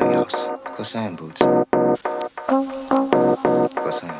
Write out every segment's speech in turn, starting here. nothing else. Cosine, Boots. Cosine.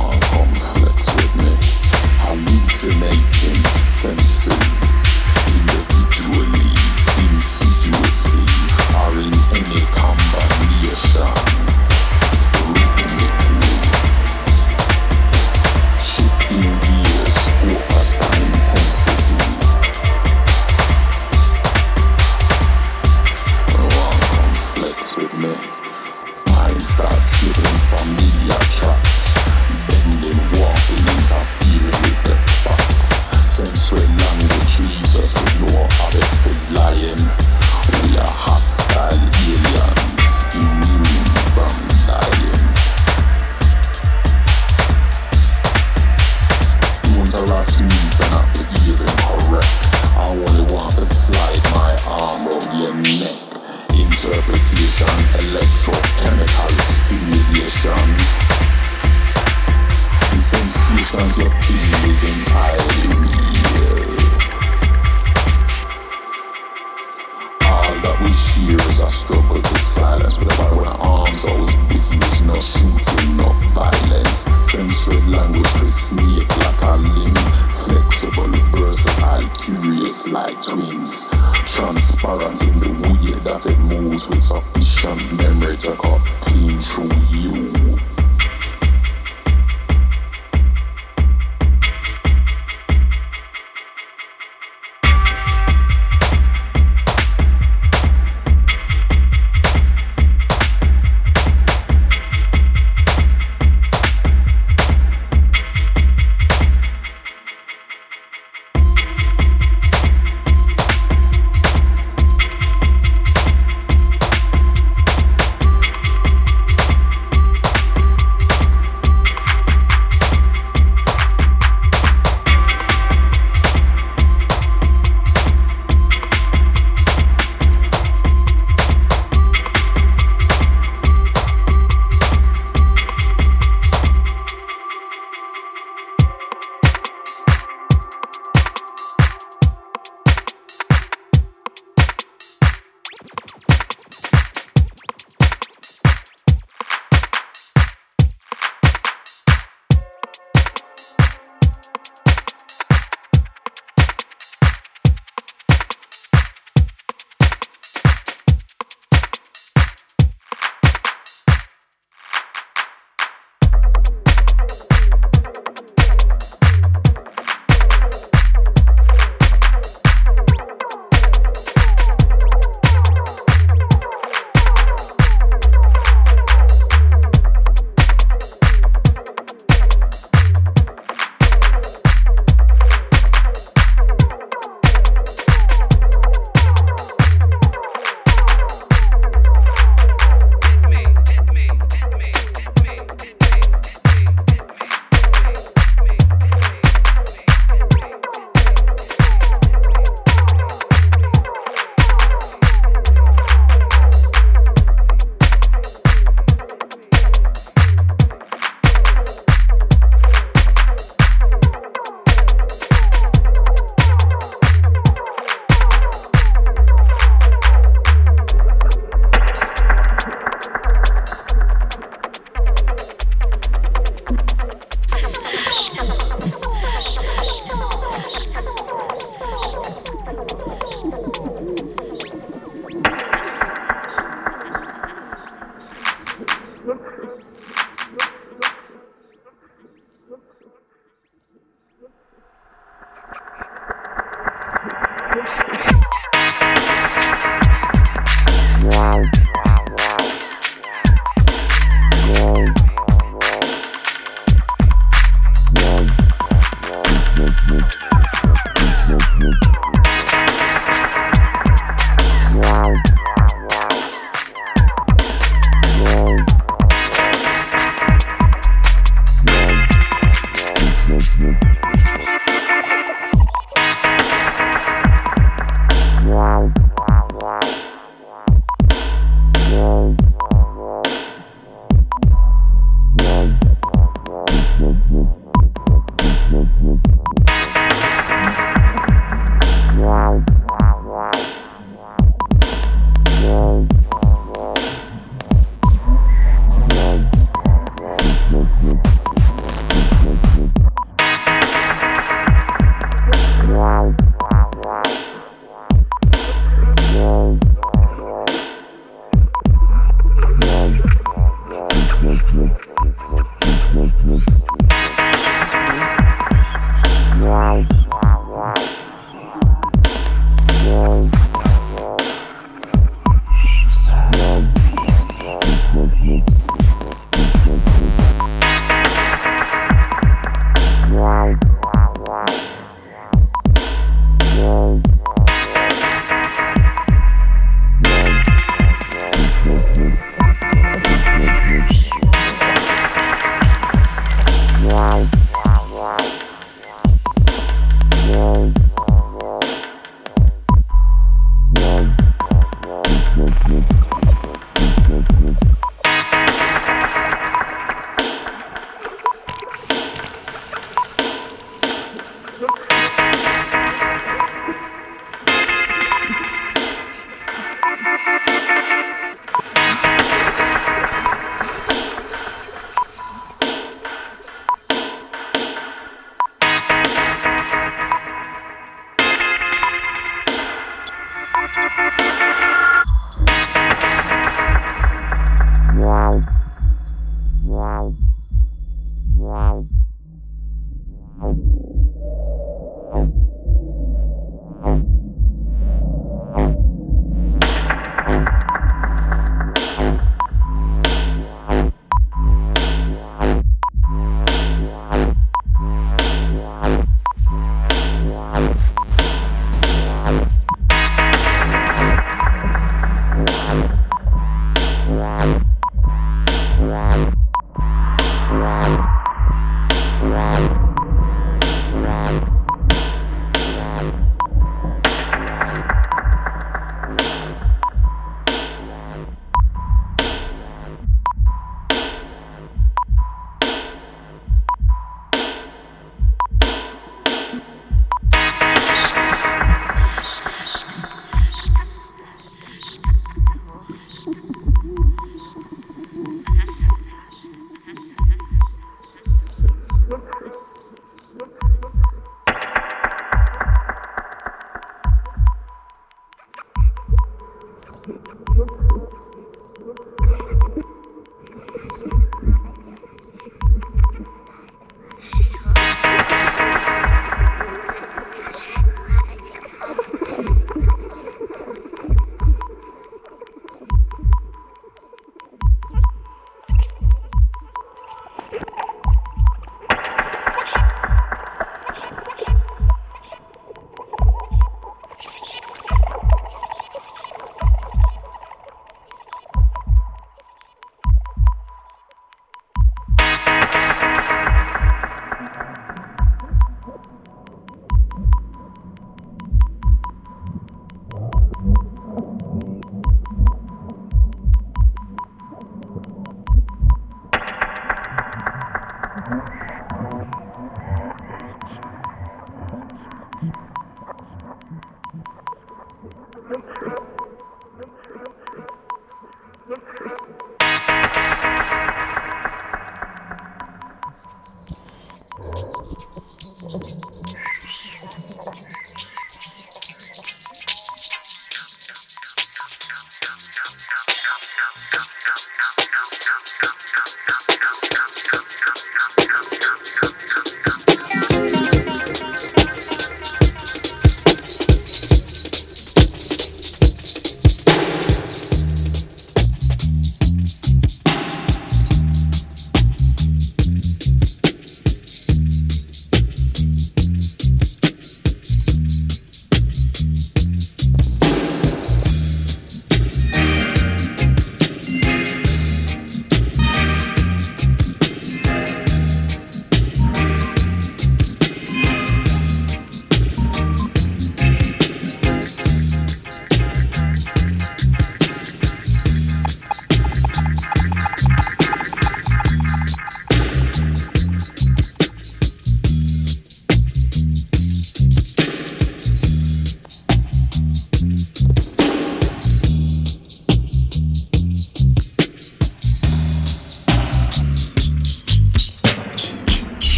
Complex with me, hallucinating senses.